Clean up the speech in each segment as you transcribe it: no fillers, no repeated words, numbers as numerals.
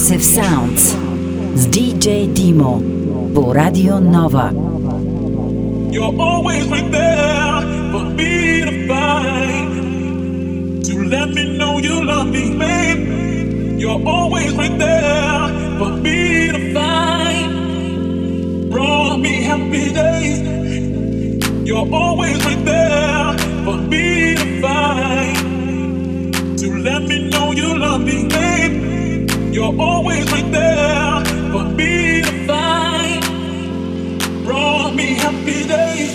progressive sounds. It's DJ Dimo for Radio Nova. You're always right there for me to find, to let me know you love me, babe. You're always right there for me to find. Brought me happy days. You're always right there for me to find, to let me know you love me, babe. You're always right there for me to find. Brought me happy days.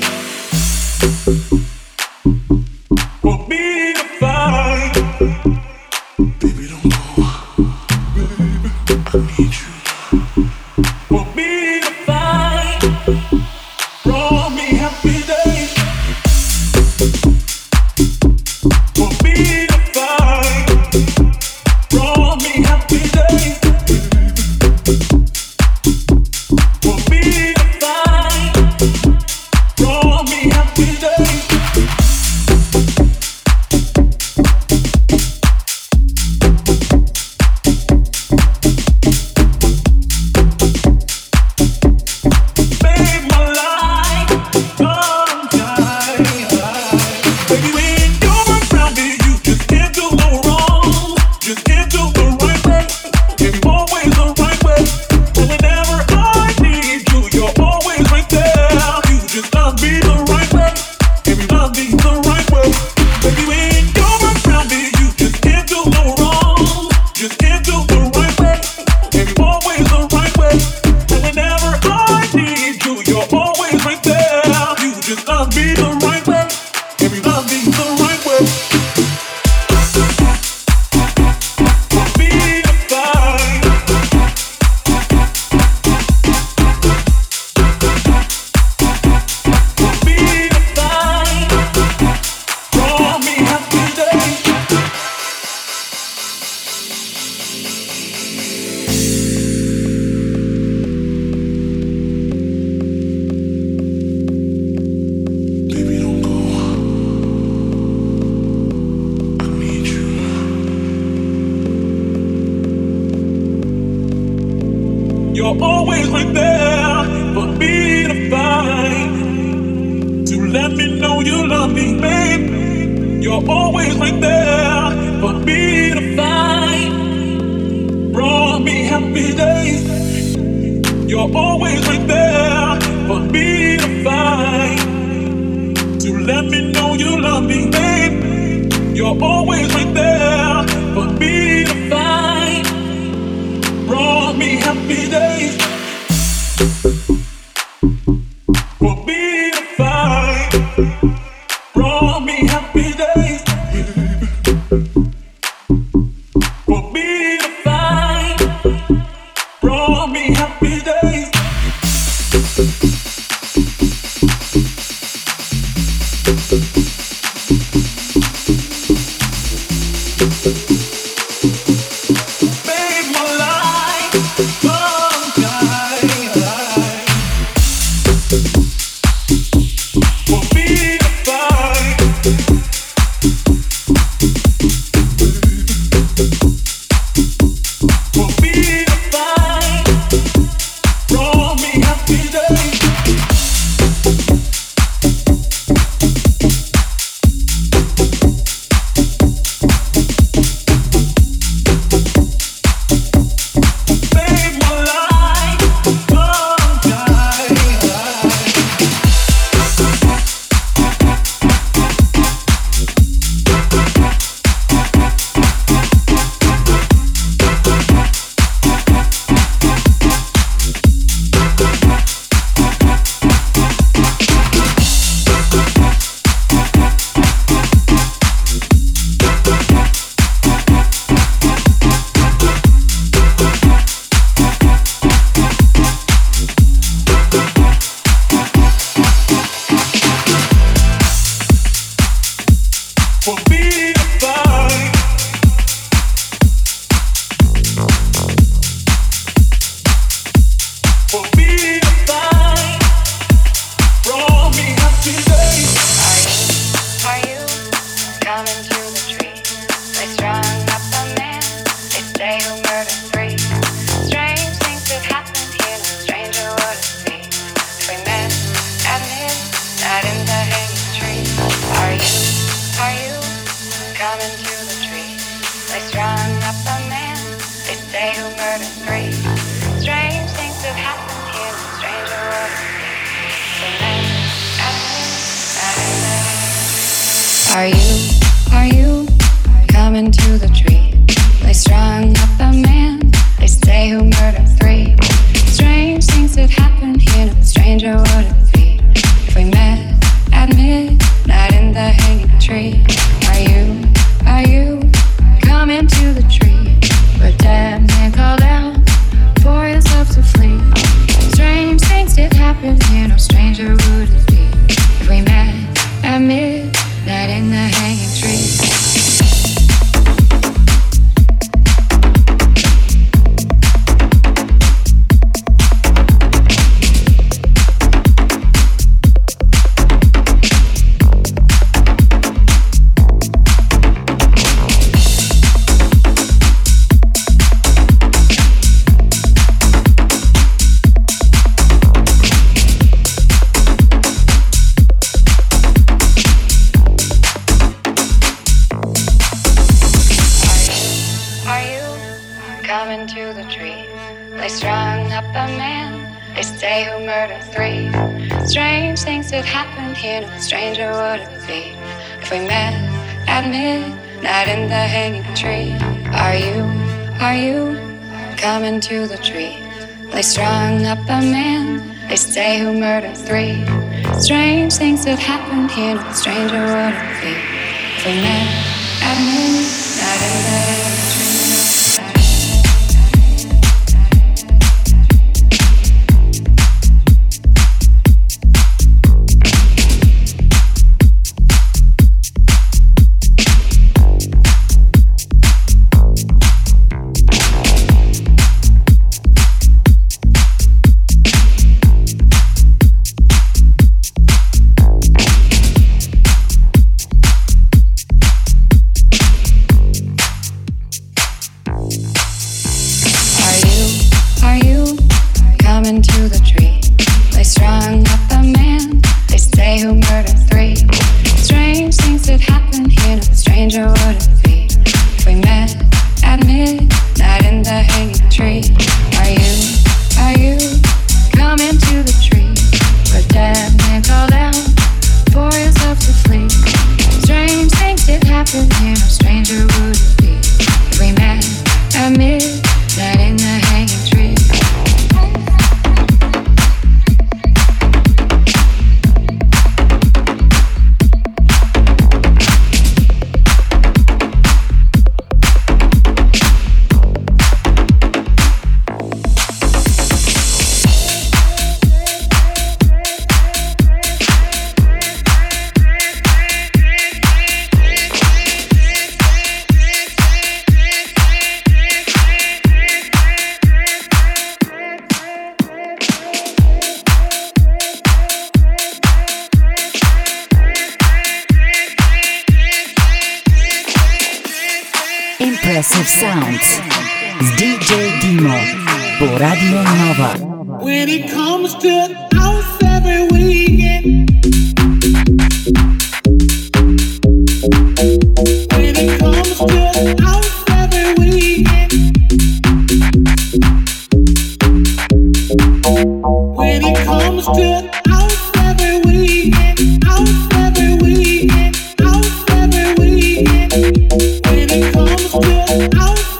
Coming through the streets, they strung up a man, they say he'll murder three. Are you coming to the tree? They strung up a man, they say who murdered three. Strange things that happen here, no stranger would it be if we met at midnight in the hanging tree. Are you coming to the tree? But damn man called out for yourself to flee. Strange things did happen here, no stranger would it be if we met at midnight in the hanging tree. Stranger would it be if we met at midnight in the hanging tree? Are you coming to the tree? They strung up a man, they say who murdered three. Strange things that happened here, no stranger would it be if we met at midnight in the hanging tree. Impressive sounds. DJ Dimo por Radio Nova. When it comes to house every weekend. When it comes to house every weekend. When it comes to house every weekend. House every weekend. House every weekend. When it comes to house. I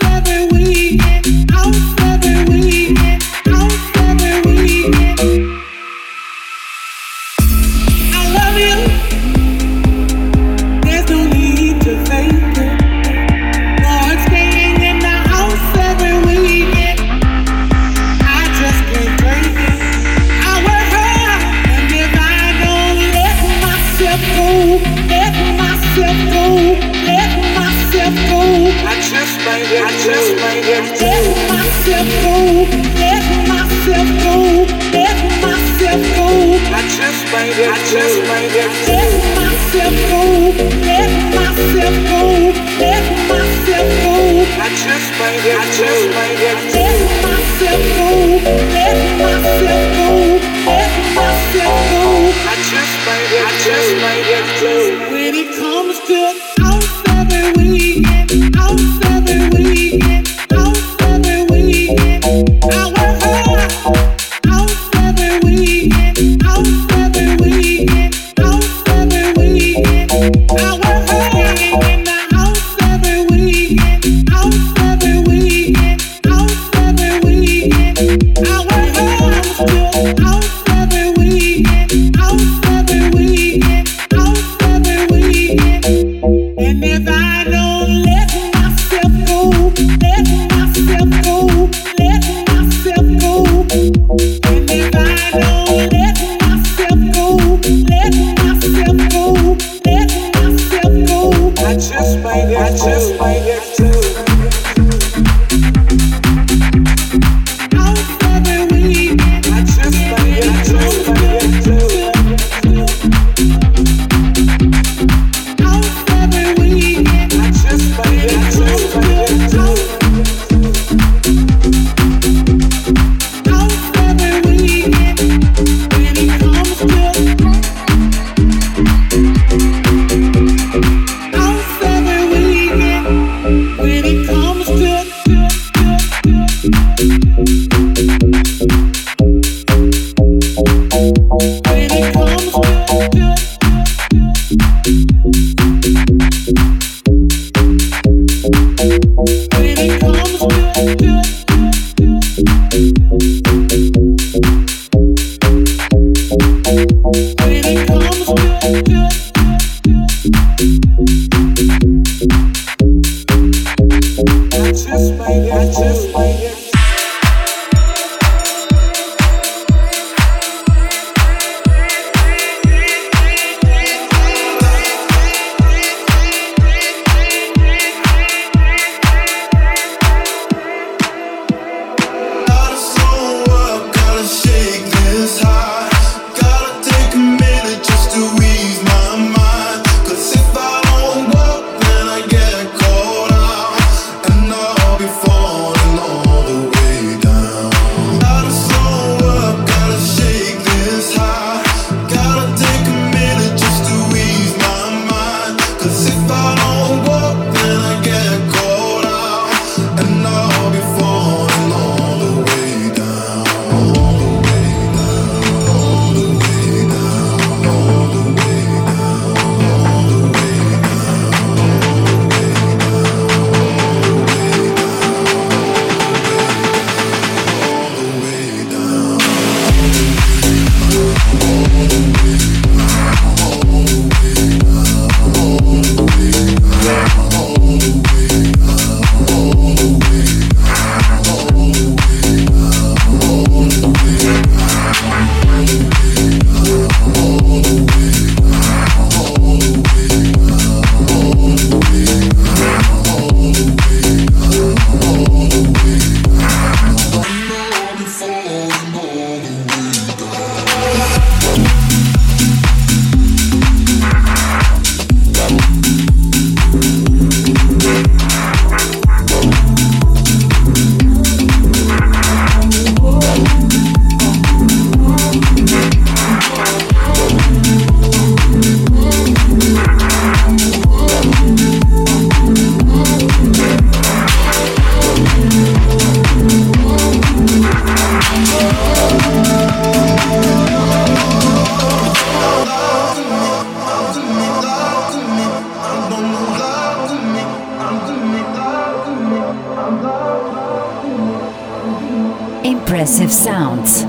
Impressive sounds.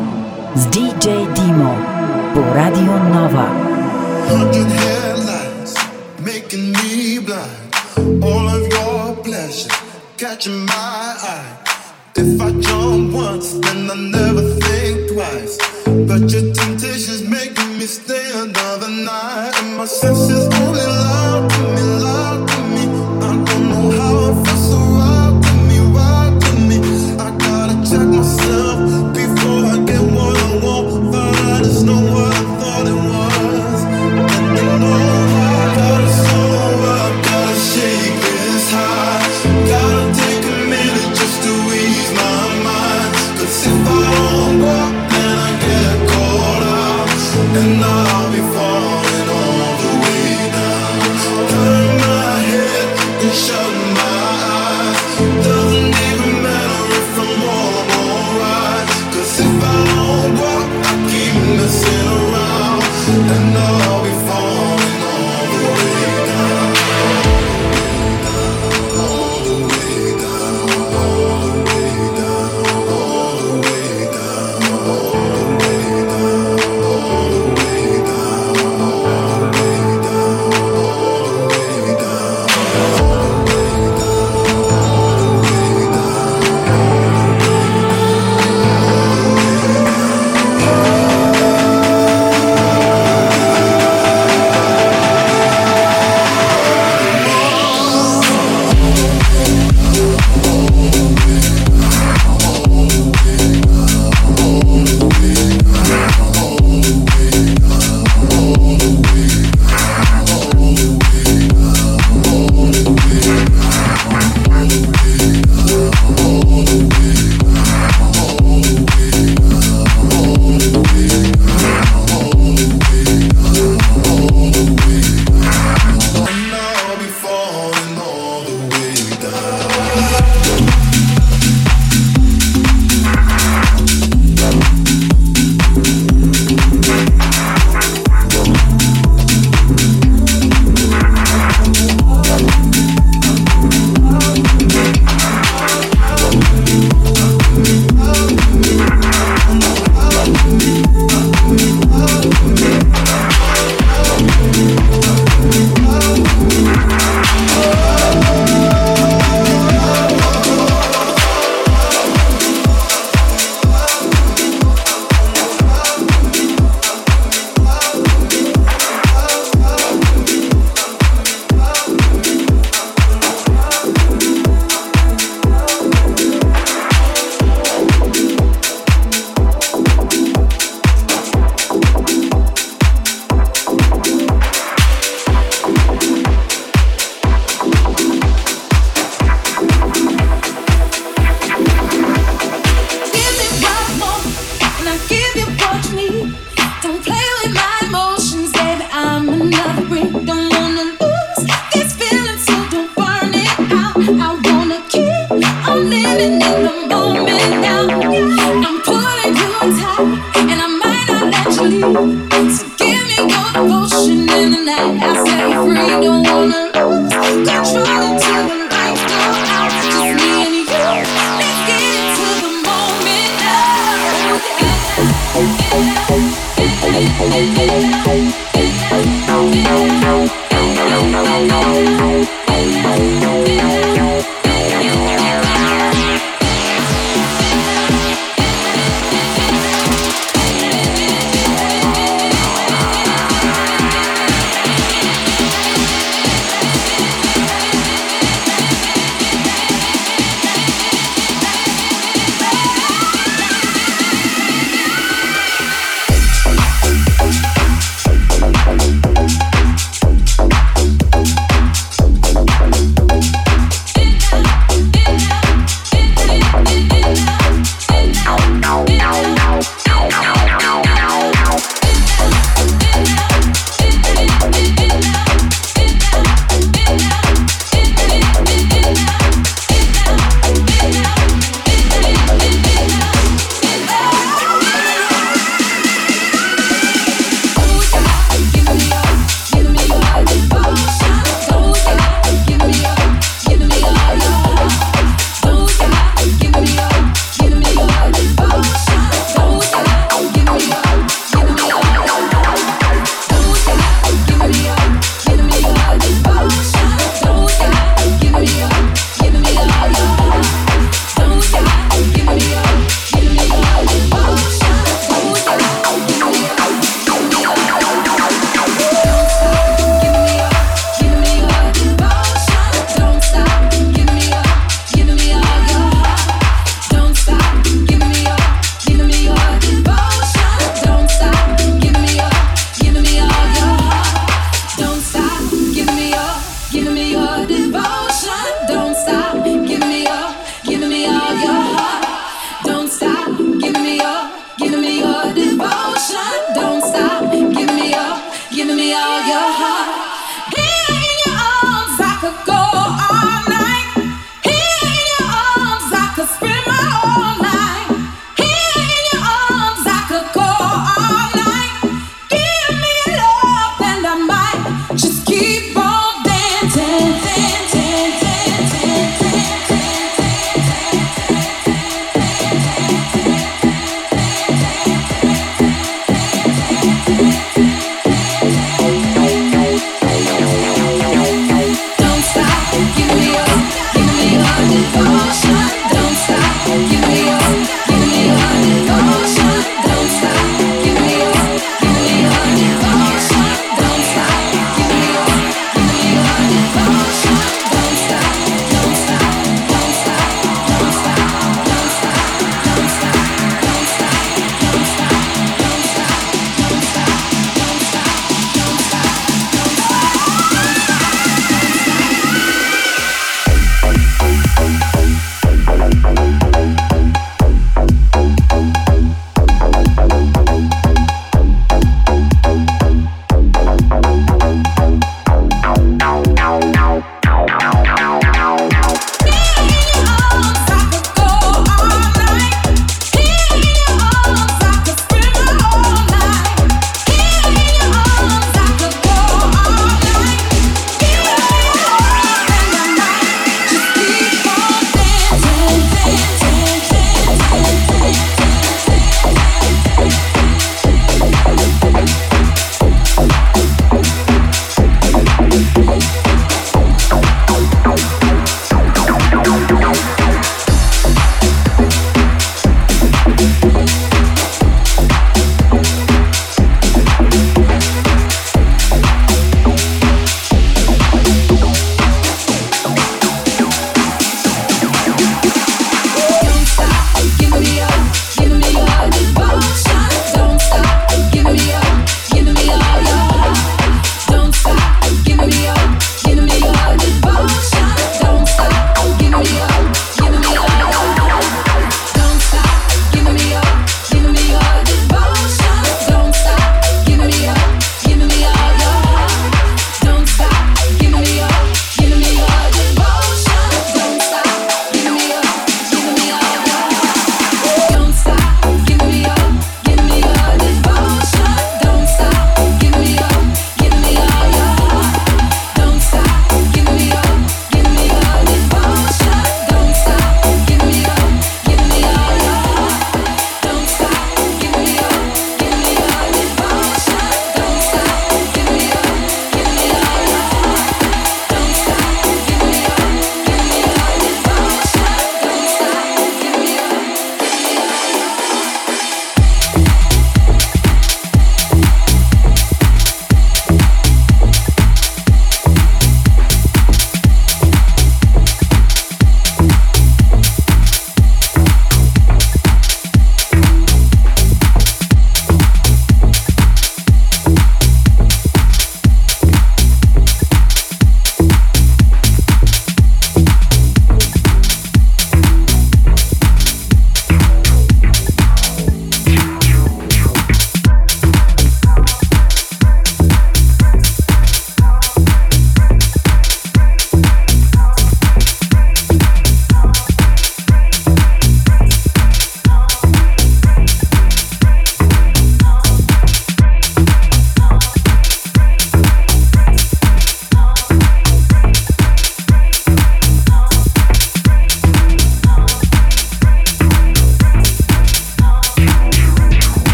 It's DJ Dimo por Radio Nova. Looking headlights, making me blind. All of your pleasure, catching my eye. If I jump once, then I never think twice. But your temptation's making me stay another night. And my senses only lie to me, lie to me. I don't know how I feel so right. Myself before I get what I want, but I just know what I thought it was. And I know I got a soul, I gotta shake this high. Gotta take a minute just to ease my mind. Cause if I don't walk, then I get caught up.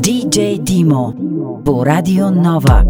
DJ Dimo po Radio Nova.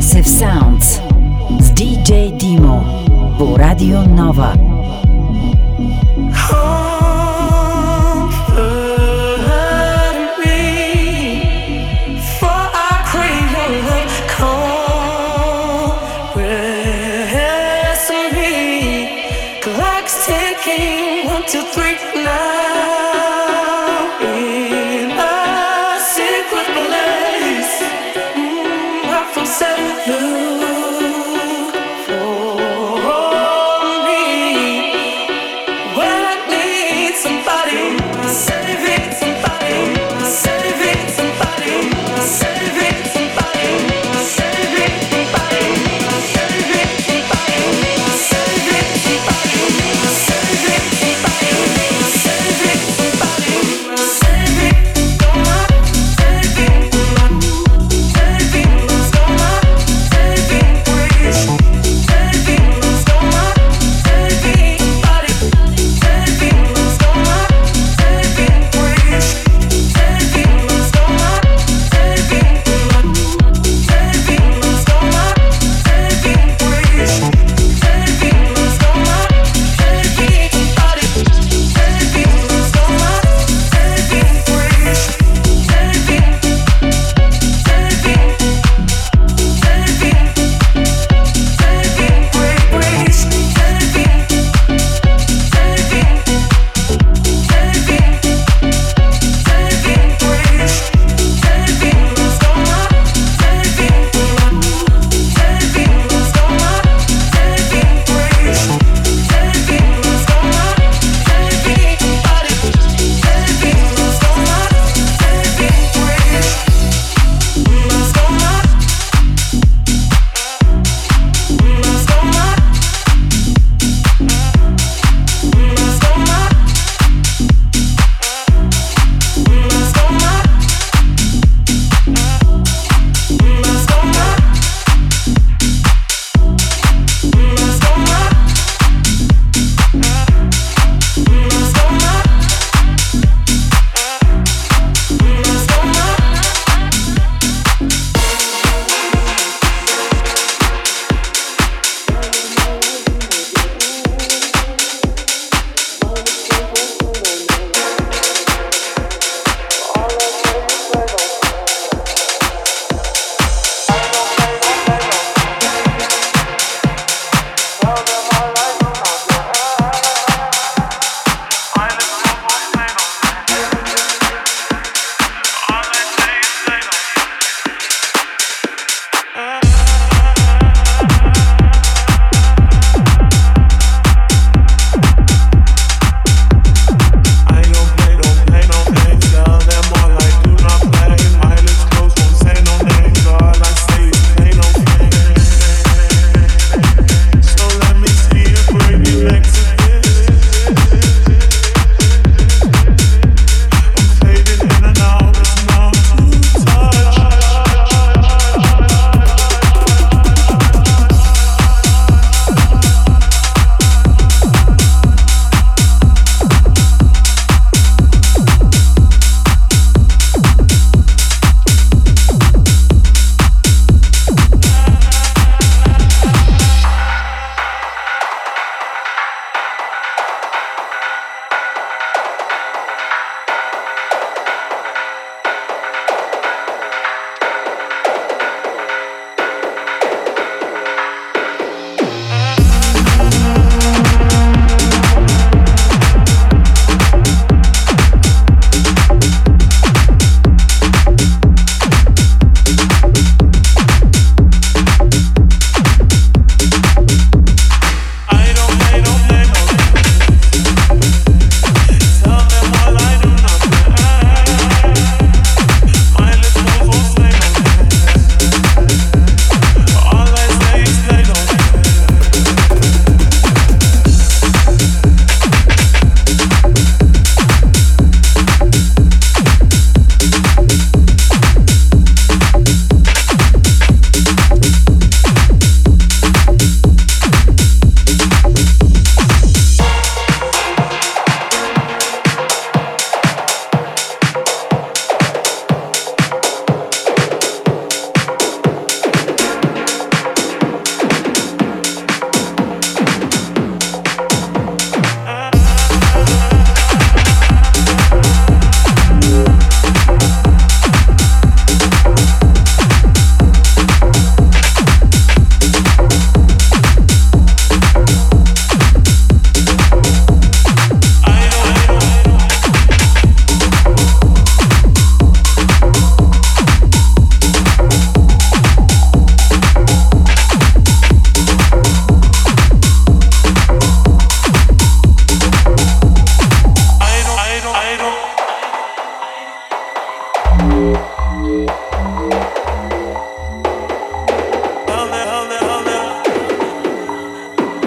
Progressive Sounds with DJ Dimo for Radio Nova. Set the for me.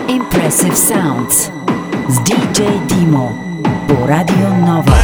Impressive sounds z DJ Dimo po Radio Nova.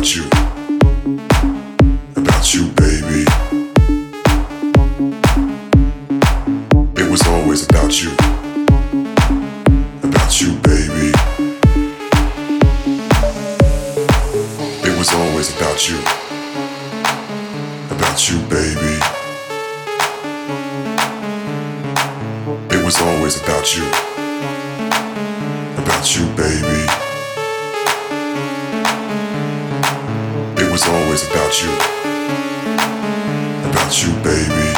about you, baby. It was always about you, baby. It was always about you, baby. It was always about you, baby. It was always about you, baby. It was always about you, baby.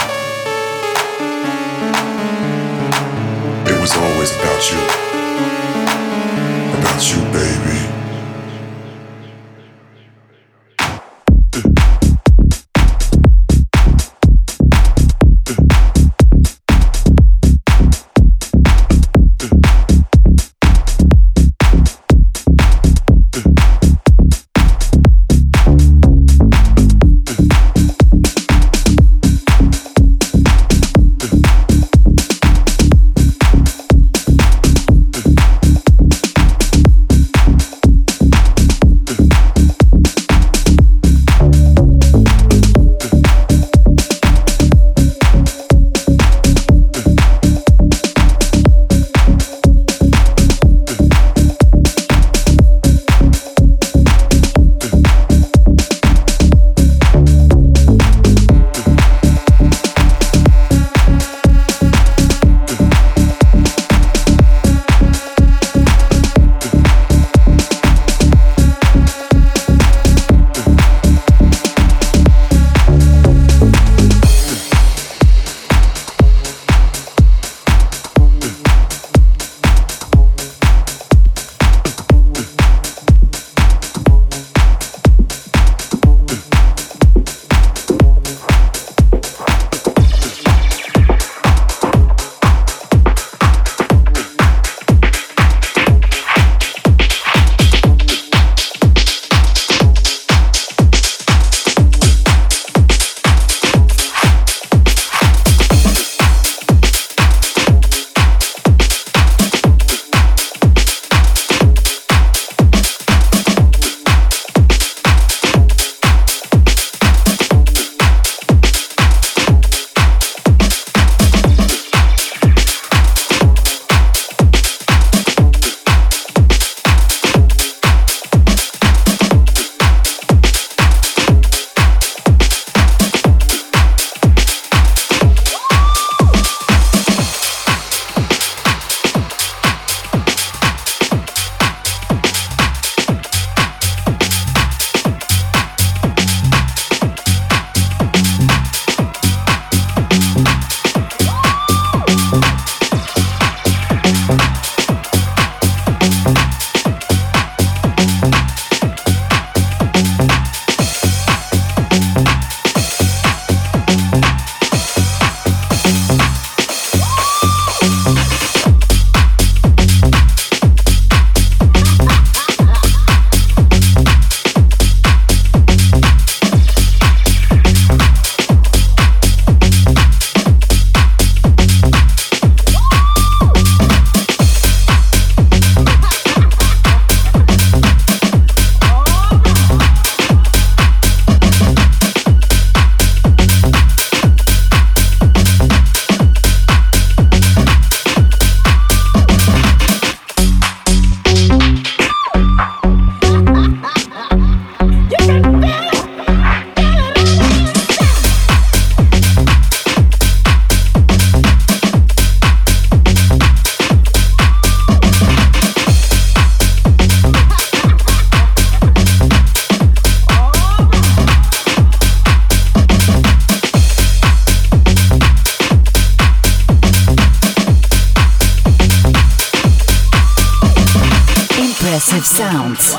Sounds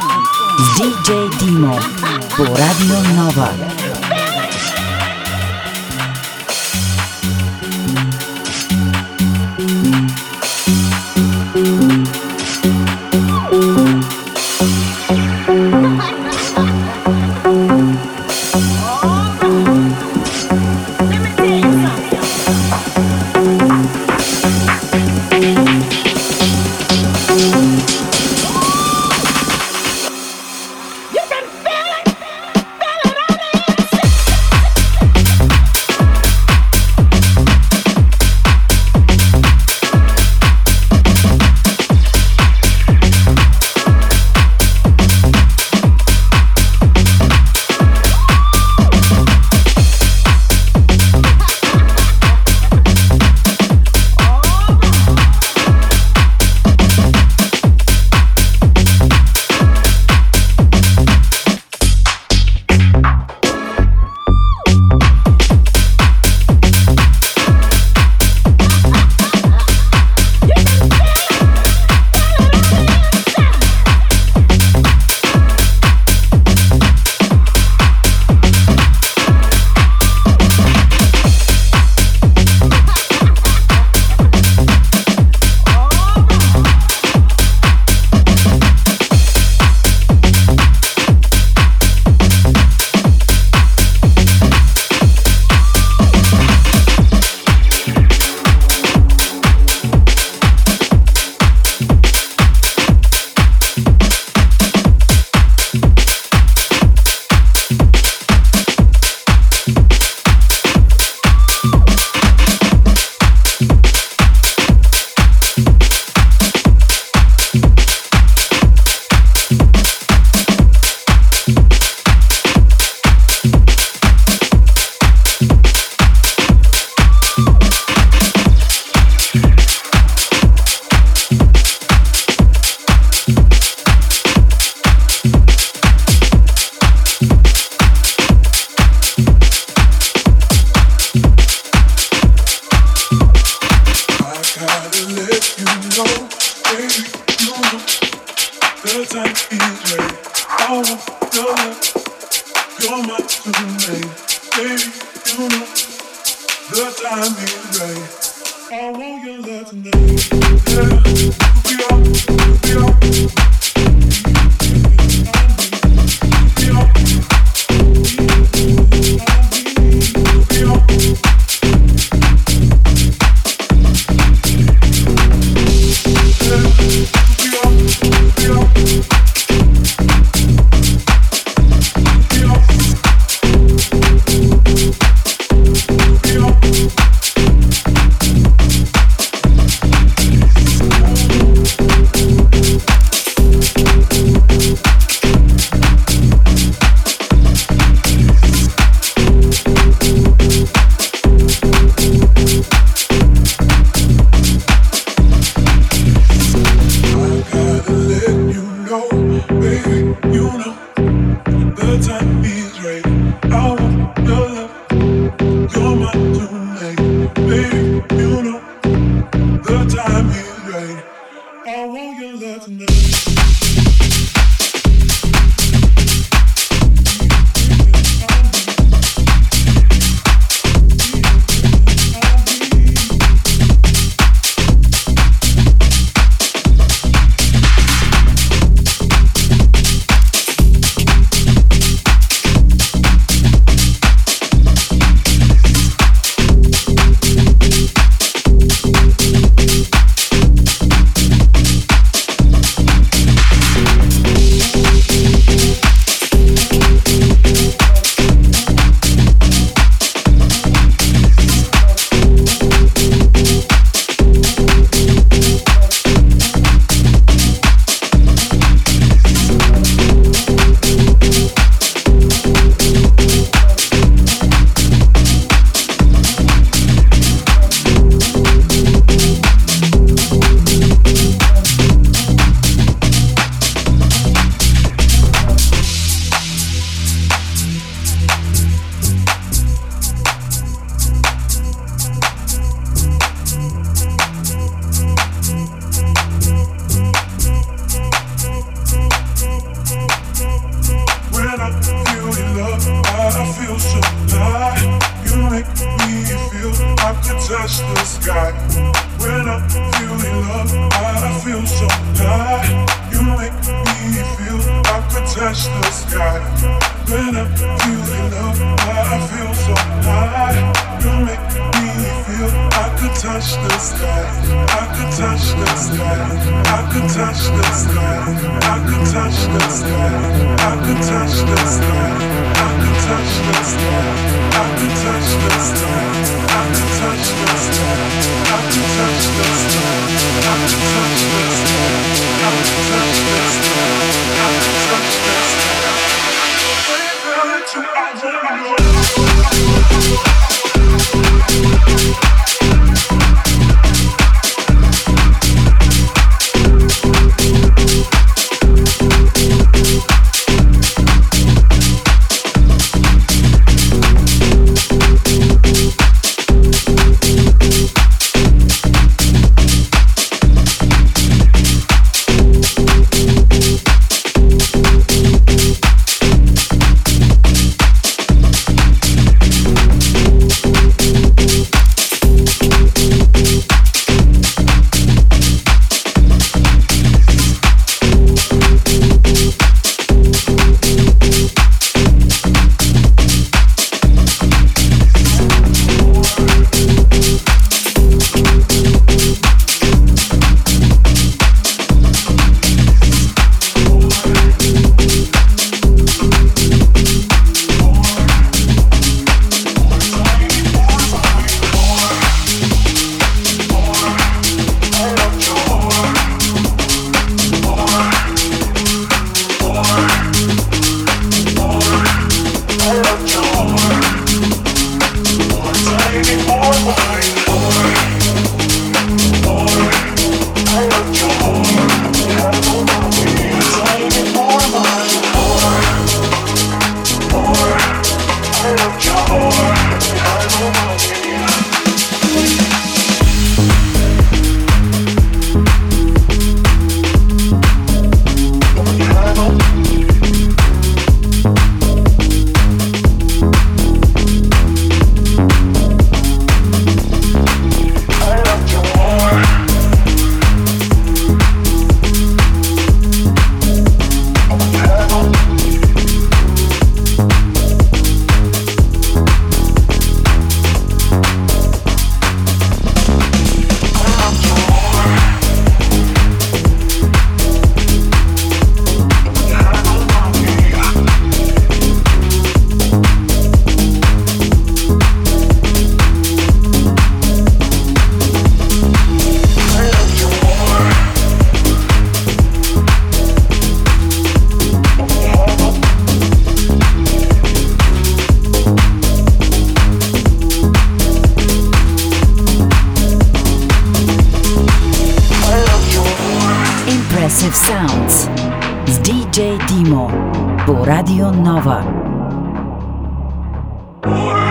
DJ Dimo por Radio Nova. Dimo po Radio Nova.